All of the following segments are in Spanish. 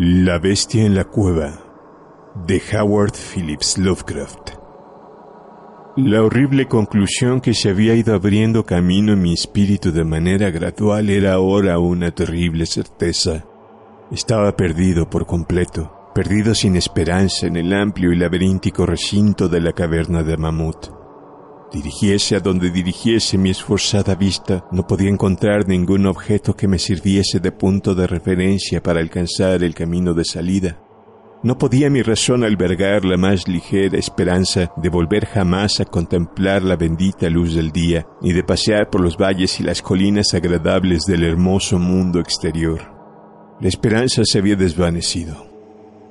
La bestia en la cueva, de Howard Phillips Lovecraft. La horrible conclusión que se había ido abriendo camino en mi espíritu de manera gradual era ahora una terrible certeza. Estaba perdido por completo, perdido sin esperanza en el amplio y laberíntico recinto de la caverna de Mammoth. Dirigiese a donde dirigiese mi esforzada vista, no podía encontrar ningún objeto que me sirviese de punto de referencia para alcanzar el camino de salida. No podía mi razón albergar la más ligera esperanza de volver jamás a contemplar la bendita luz del día, ni de pasear por los valles y las colinas agradables del hermoso mundo exterior. La esperanza se había desvanecido.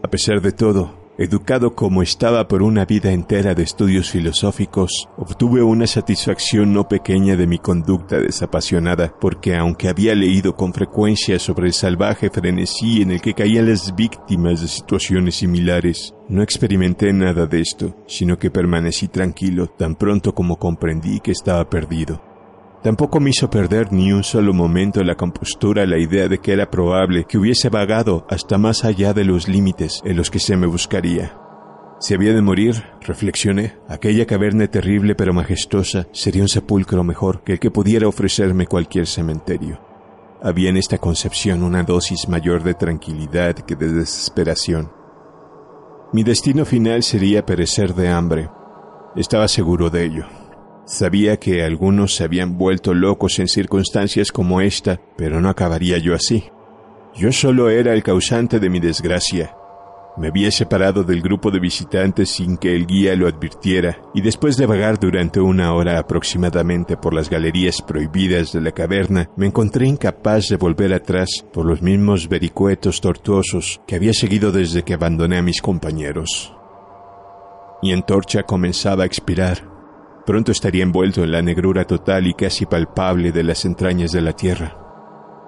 A pesar de todo, educado como estaba por una vida entera de estudios filosóficos, obtuve una satisfacción no pequeña de mi conducta desapasionada, porque aunque había leído con frecuencia sobre el salvaje frenesí en el que caían las víctimas de situaciones similares, no experimenté nada de esto, sino que permanecí tranquilo tan pronto como comprendí que estaba perdido. Tampoco me hizo perder ni un solo momento la compostura la idea de que era probable que hubiese vagado hasta más allá de los límites en los que se me buscaría. Si había de morir, reflexioné, aquella caverna terrible pero majestuosa sería un sepulcro mejor que el que pudiera ofrecerme cualquier cementerio. Había en esta concepción una dosis mayor de tranquilidad que de desesperación. Mi destino final sería perecer de hambre. Estaba seguro de ello. Sabía que algunos se habían vuelto locos en circunstancias como esta, pero no acabaría yo así. Yo solo era el causante de mi desgracia. Me había separado del grupo de visitantes sin que el guía lo advirtiera, y después de vagar durante 1 hora aproximadamente por las galerías prohibidas de la caverna, me encontré incapaz de volver atrás por los mismos vericuetos tortuosos que había seguido desde que abandoné a mis compañeros. Mi antorcha comenzaba a expirar. Pronto estaría envuelto en la negrura total y casi palpable de las entrañas de la tierra.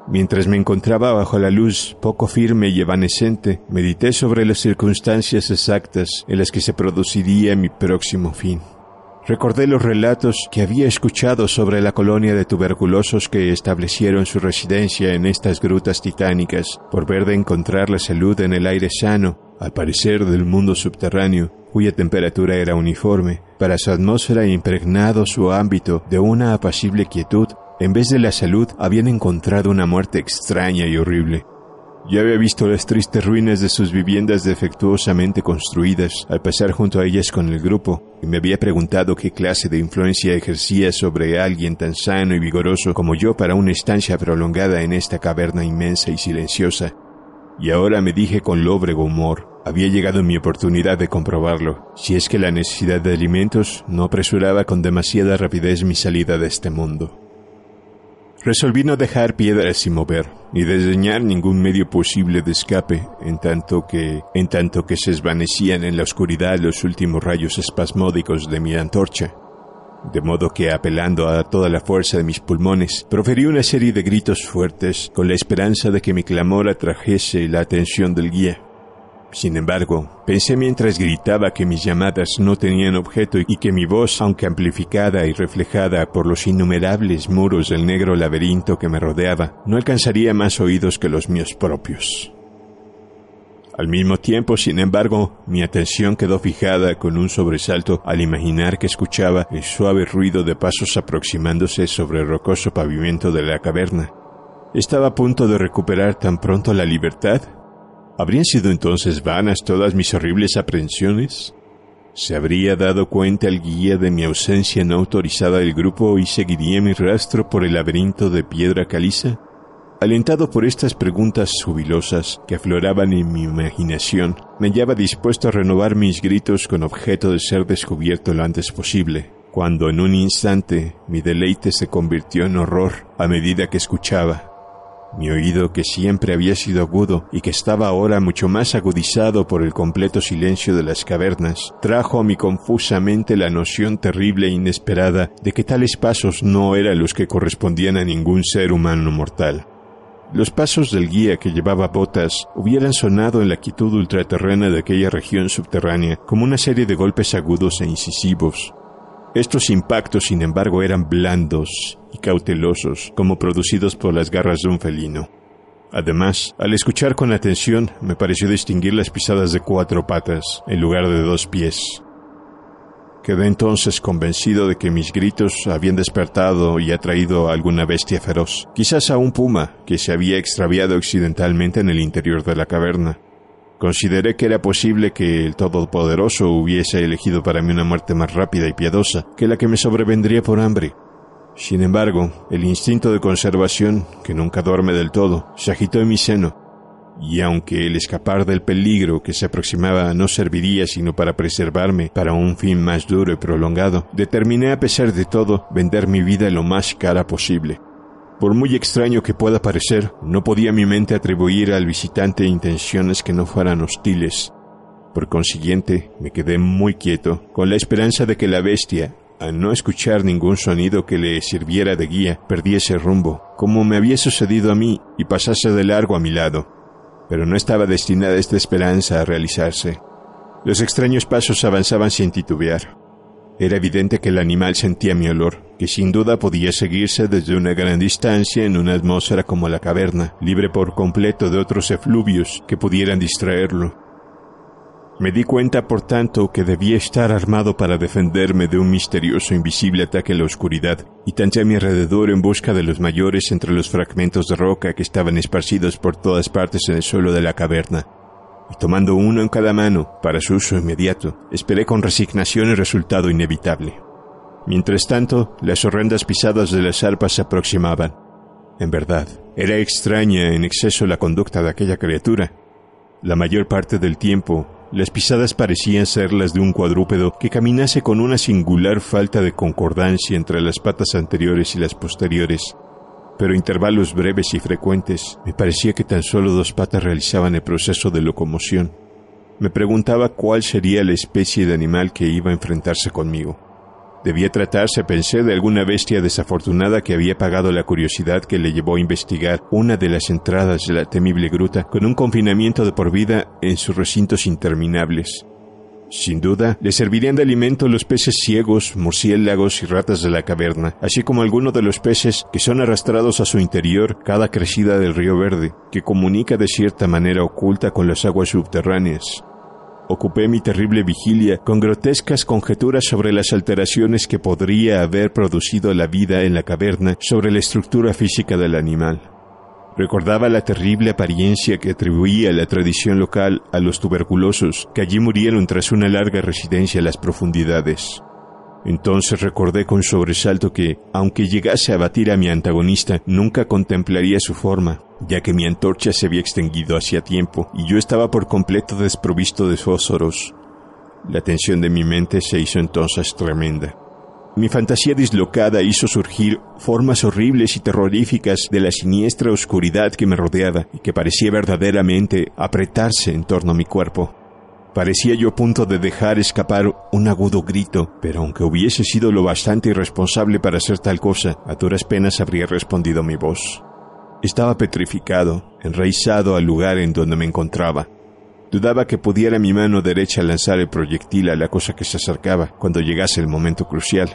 Mientras me encontraba bajo la luz, poco firme y evanescente, medité sobre las circunstancias exactas en las que se produciría mi próximo fin. Recordé los relatos que había escuchado sobre la colonia de tuberculosos que establecieron su residencia en estas grutas titánicas, por ver de encontrar la salud en el aire sano, al parecer del mundo subterráneo, cuya temperatura era uniforme, para su atmósfera impregnado su ámbito de una apacible quietud. En vez de la salud, habían encontrado una muerte extraña y horrible. Ya había visto las tristes ruinas de sus viviendas defectuosamente construidas al pasar junto a ellas con el grupo, y me había preguntado qué clase de influencia ejercía sobre alguien tan sano y vigoroso como yo para una estancia prolongada en esta caverna inmensa y silenciosa. Y ahora me dije con lóbrego humor: había llegado mi oportunidad de comprobarlo, si es que la necesidad de alimentos no apresuraba con demasiada rapidez mi salida de este mundo. Resolví no dejar piedras sin mover, ni desdeñar ningún medio posible de escape, en tanto que se desvanecían en la oscuridad los últimos rayos espasmódicos de mi antorcha. De modo que, apelando a toda la fuerza de mis pulmones, proferí una serie de gritos fuertes con la esperanza de que mi clamor atrajese la atención del guía. Sin embargo, pensé mientras gritaba que mis llamadas no tenían objeto y que mi voz, aunque amplificada y reflejada por los innumerables muros del negro laberinto que me rodeaba, no alcanzaría más oídos que los míos propios. Al mismo tiempo, sin embargo, mi atención quedó fijada con un sobresalto al imaginar que escuchaba el suave ruido de pasos aproximándose sobre el rocoso pavimento de la caverna. Estaba a punto de recuperar tan pronto la libertad. ¿Habrían sido entonces vanas todas mis horribles aprehensiones? ¿Se habría dado cuenta el guía de mi ausencia no autorizada del grupo y seguiría mi rastro por el laberinto de piedra caliza? Alentado por estas preguntas jubilosas que afloraban en mi imaginación, me hallaba dispuesto a renovar mis gritos con objeto de ser descubierto lo antes posible, cuando en un instante mi deleite se convirtió en horror a medida que escuchaba. Mi oído, que siempre había sido agudo y que estaba ahora mucho más agudizado por el completo silencio de las cavernas, trajo a mí confusamente la noción terrible e inesperada de que tales pasos no eran los que correspondían a ningún ser humano mortal. Los pasos del guía, que llevaba botas, hubieran sonado en la quietud ultraterrena de aquella región subterránea como una serie de golpes agudos e incisivos. Estos impactos, sin embargo, eran blandos y cautelosos, como producidos por las garras de un felino. Además, al escuchar con atención, me pareció distinguir las pisadas de 4 patas, en lugar de 2 pies. Quedé entonces convencido de que mis gritos habían despertado y atraído a alguna bestia feroz, quizás a un puma que se había extraviado accidentalmente en el interior de la caverna. Consideré que era posible que el Todopoderoso hubiese elegido para mí una muerte más rápida y piadosa que la que me sobrevendría por hambre. Sin embargo, el instinto de conservación, que nunca duerme del todo, se agitó en mi seno, y aunque el escapar del peligro que se aproximaba no serviría sino para preservarme para un fin más duro y prolongado, determiné a pesar de todo vender mi vida lo más cara posible. Por muy extraño que pueda parecer, no podía mi mente atribuir al visitante intenciones que no fueran hostiles. Por consiguiente, me quedé muy quieto, con la esperanza de que la bestia, al no escuchar ningún sonido que le sirviera de guía, perdiese rumbo, como me había sucedido a mí, y pasase de largo a mi lado. Pero no estaba destinada esta esperanza a realizarse. Los extraños pasos avanzaban sin titubear. Era evidente que el animal sentía mi olor, que sin duda podía seguirse desde una gran distancia en una atmósfera como la caverna, libre por completo de otros efluvios que pudieran distraerlo. Me di cuenta, por tanto, que debía estar armado para defenderme de un misterioso invisible ataque a la oscuridad, y tanteé a mi alrededor en busca de los mayores entre los fragmentos de roca que estaban esparcidos por todas partes en el suelo de la caverna. Y tomando uno en cada mano, para su uso inmediato, esperé con resignación el resultado inevitable. Mientras tanto, las horrendas pisadas de las arpas se aproximaban. En verdad, era extraña en exceso la conducta de aquella criatura. La mayor parte del tiempo, las pisadas parecían ser las de un cuadrúpedo que caminase con una singular falta de concordancia entre las patas anteriores y las posteriores. Pero intervalos breves y frecuentes, me parecía que tan solo 2 patas realizaban el proceso de locomoción. Me preguntaba cuál sería la especie de animal que iba a enfrentarse conmigo. Debía tratarse, pensé, de alguna bestia desafortunada que había pagado la curiosidad que le llevó a investigar una de las entradas de la temible gruta con un confinamiento de por vida en sus recintos interminables. Sin duda, le servirían de alimento los peces ciegos, murciélagos y ratas de la caverna, así como algunos de los peces que son arrastrados a su interior cada crecida del río Verde, que comunica de cierta manera oculta con las aguas subterráneas. Ocupé mi terrible vigilia con grotescas conjeturas sobre las alteraciones que podría haber producido la vida en la caverna sobre la estructura física del animal. Recordaba la terrible apariencia que atribuía la tradición local a los tuberculosos que allí murieron tras una larga residencia en las profundidades. Entonces recordé con sobresalto que, aunque llegase a batir a mi antagonista, nunca contemplaría su forma, ya que mi antorcha se había extinguido hacía tiempo y yo estaba por completo desprovisto de fósforos. La tensión de mi mente se hizo entonces tremenda. Mi fantasía dislocada hizo surgir formas horribles y terroríficas de la siniestra oscuridad que me rodeaba y que parecía verdaderamente apretarse en torno a mi cuerpo. Parecía yo a punto de dejar escapar un agudo grito, pero aunque hubiese sido lo bastante irresponsable para hacer tal cosa, a duras penas habría respondido mi voz. Estaba petrificado, enraizado al lugar en donde me encontraba. Dudaba que pudiera mi mano derecha lanzar el proyectil a la cosa que se acercaba cuando llegase el momento crucial.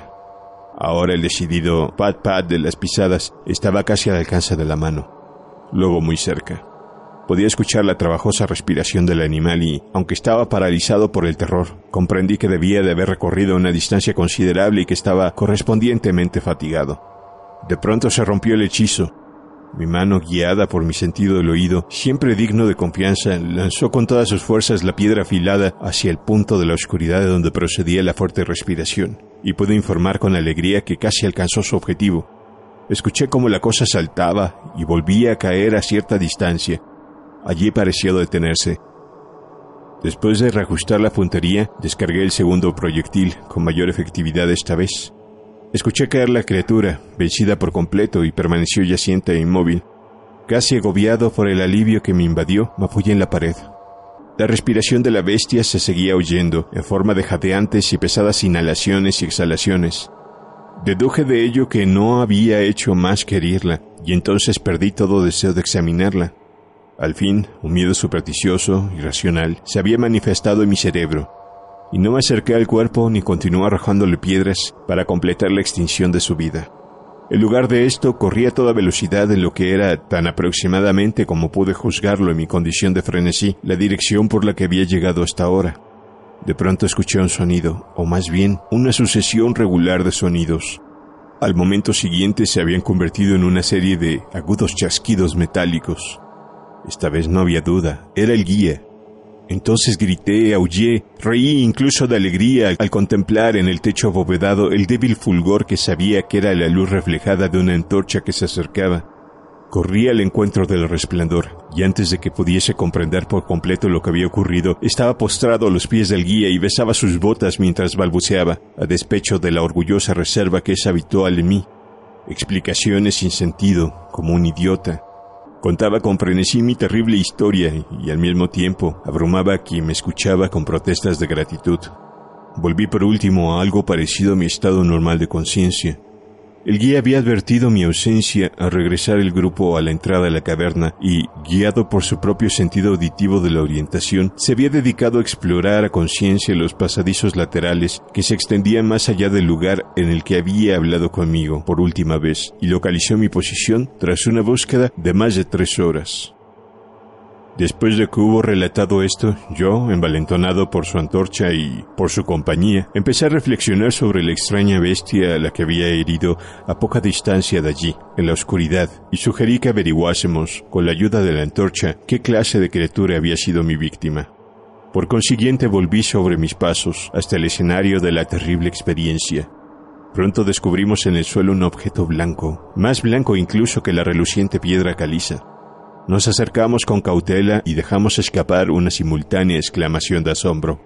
Ahora el decidido pat-pat de las pisadas estaba casi al alcance de la mano, luego muy cerca. Podía escuchar la trabajosa respiración del animal y, aunque estaba paralizado por el terror, comprendí que debía de haber recorrido una distancia considerable y que estaba correspondientemente fatigado. De pronto se rompió el hechizo. Mi mano, guiada por mi sentido del oído, siempre digno de confianza, lanzó con todas sus fuerzas la piedra afilada hacia el punto de la oscuridad de donde procedía la fuerte respiración, y pude informar con alegría que casi alcanzó su objetivo. Escuché cómo la cosa saltaba y volvía a caer a cierta distancia. Allí pareció detenerse. Después de reajustar la puntería, descargué el segundo proyectil, con mayor efectividad esta vez. Escuché caer la criatura, vencida por completo, y permaneció yaciente e inmóvil. Casi agobiado por el alivio que me invadió, me apoyé en la pared. La respiración de la bestia se seguía oyendo, en forma de jadeantes y pesadas inhalaciones y exhalaciones. Deduje de ello que no había hecho más que herirla, y entonces perdí todo deseo de examinarla. Al fin, un miedo supersticioso, irracional, se había manifestado en mi cerebro, y no me acerqué al cuerpo ni continué arrojándole piedras para completar la extinción de su vida. En lugar de esto, corrí a toda velocidad en lo que era, tan aproximadamente como pude juzgarlo en mi condición de frenesí, la dirección por la que había llegado hasta ahora. De pronto escuché un sonido, o más bien, una sucesión regular de sonidos. Al momento siguiente se habían convertido en una serie de agudos chasquidos metálicos. Esta vez no había duda, era el guía. Entonces grité, aullé, reí incluso de alegría al contemplar en el techo abovedado el débil fulgor que sabía que era la luz reflejada de una antorcha que se acercaba. Corrí al encuentro del resplandor, y antes de que pudiese comprender por completo lo que había ocurrido, estaba postrado a los pies del guía y besaba sus botas mientras balbuceaba, a despecho de la orgullosa reserva que es habitual en mí. Explicaciones sin sentido, como un idiota. Contaba con frenesí mi terrible historia y al mismo tiempo abrumaba a quien me escuchaba con protestas de gratitud. Volví por último a algo parecido a mi estado normal de conciencia. El guía había advertido mi ausencia al regresar el grupo a la entrada de la caverna y, guiado por su propio sentido auditivo de la orientación, se había dedicado a explorar a conciencia los pasadizos laterales que se extendían más allá del lugar en el que había hablado conmigo por última vez y localizó mi posición tras una búsqueda de más de 3 horas. Después de que hubo relatado esto, yo, envalentonado por su antorcha y por su compañía, empecé a reflexionar sobre la extraña bestia a la que había herido a poca distancia de allí, en la oscuridad, y sugerí que averiguásemos, con la ayuda de la antorcha, qué clase de criatura había sido mi víctima. Por consiguiente, volví sobre mis pasos hasta el escenario de la terrible experiencia. Pronto descubrimos en el suelo un objeto blanco, más blanco incluso que la reluciente piedra caliza. Nos acercamos con cautela y dejamos escapar una simultánea exclamación de asombro,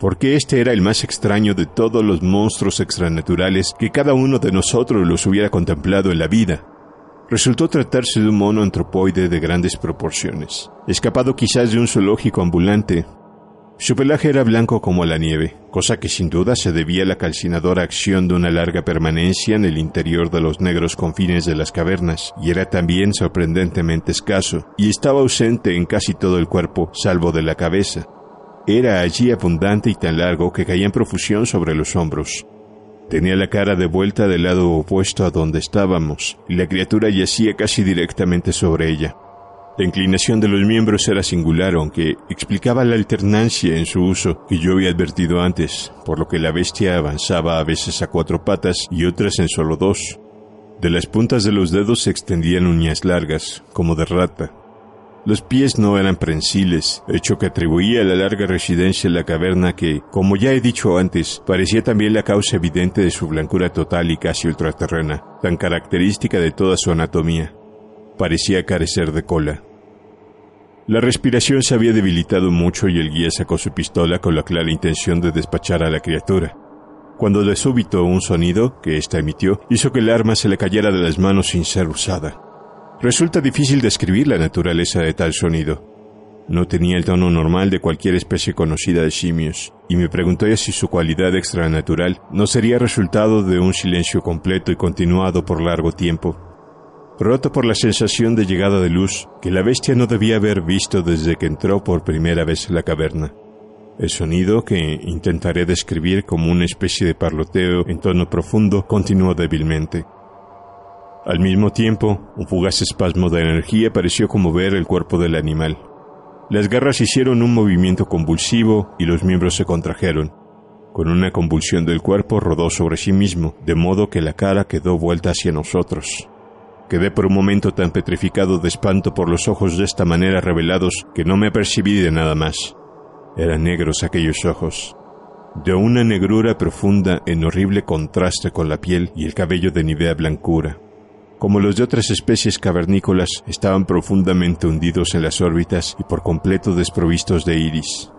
porque este era el más extraño de todos los monstruos extranaturales que cada uno de nosotros los hubiera contemplado en la vida. Resultó tratarse de un mono antropoide de grandes proporciones, escapado quizás de un zoológico ambulante. Su pelaje era blanco como la nieve, cosa que sin duda se debía a la calcinadora acción de una larga permanencia en el interior de los negros confines de las cavernas, y era también sorprendentemente escaso, y estaba ausente en casi todo el cuerpo, salvo de la cabeza. Era allí abundante y tan largo que caía en profusión sobre los hombros. Tenía la cara de vuelta del lado opuesto a donde estábamos, y la criatura yacía casi directamente sobre ella. La inclinación de los miembros era singular, aunque explicaba la alternancia en su uso que yo había advertido antes, por lo que la bestia avanzaba a veces a 4 patas y otras en solo 2. De las puntas de los dedos se extendían uñas largas, como de rata. Los pies no eran prensiles, hecho que atribuía a la larga residencia en la caverna que, como ya he dicho antes, parecía también la causa evidente de su blancura total y casi ultraterrena, tan característica de toda su anatomía. Parecía carecer de cola. La respiración se había debilitado mucho y el guía sacó su pistola con la clara intención de despachar a la criatura, cuando de súbito un sonido que ésta emitió hizo que el arma se le cayera de las manos sin ser usada. Resulta difícil describir la naturaleza de tal sonido. No tenía el tono normal de cualquier especie conocida de simios, y me pregunté si su cualidad extranatural no sería resultado de un silencio completo y continuado por largo tiempo, roto por la sensación de llegada de luz que la bestia no debía haber visto desde que entró por primera vez en la caverna. El sonido, que intentaré describir como una especie de parloteo en tono profundo, continuó débilmente. Al mismo tiempo, un fugaz espasmo de energía pareció conmover el cuerpo del animal. Las garras hicieron un movimiento convulsivo y los miembros se contrajeron. Con una convulsión del cuerpo rodó sobre sí mismo, de modo que la cara quedó vuelta hacia nosotros. Quedé por un momento tan petrificado de espanto por los ojos de esta manera revelados que no me apercibí de nada más. Eran negros aquellos ojos, de una negrura profunda en horrible contraste con la piel y el cabello de nívea blancura. Como los de otras especies cavernícolas, estaban profundamente hundidos en las órbitas y por completo desprovistos de iris.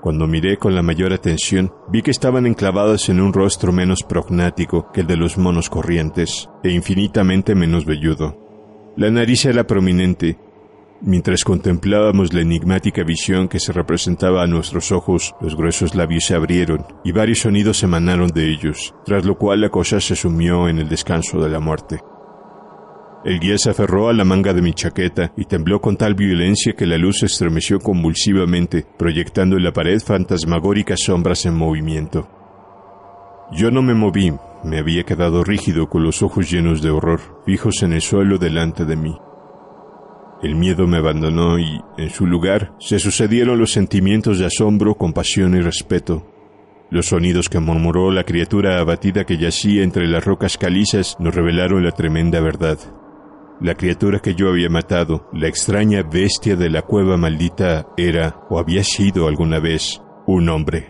Cuando miré con la mayor atención, vi que estaban enclavadas en un rostro menos prognático que el de los monos corrientes, e infinitamente menos velludo. La nariz era prominente. Mientras contemplábamos la enigmática visión que se representaba a nuestros ojos, los gruesos labios se abrieron y varios sonidos emanaron de ellos, tras lo cual la cosa se sumió en el descanso de la muerte. El guía se aferró a la manga de mi chaqueta y tembló con tal violencia que la luz se estremeció convulsivamente, proyectando en la pared fantasmagóricas sombras en movimiento. Yo no me moví, me había quedado rígido con los ojos llenos de horror, fijos en el suelo delante de mí. El miedo me abandonó y, en su lugar, se sucedieron los sentimientos de asombro, compasión y respeto. Los sonidos que murmuró la criatura abatida que yacía entre las rocas calizas nos revelaron la tremenda verdad. La criatura que yo había matado, la extraña bestia de la cueva maldita, era, o había sido alguna vez, un hombre.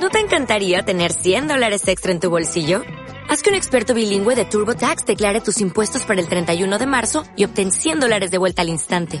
¿No te encantaría tener $100 extra en tu bolsillo? Haz que un experto bilingüe de TurboTax declare tus impuestos para el 31 de marzo y obtén $100 de vuelta al instante.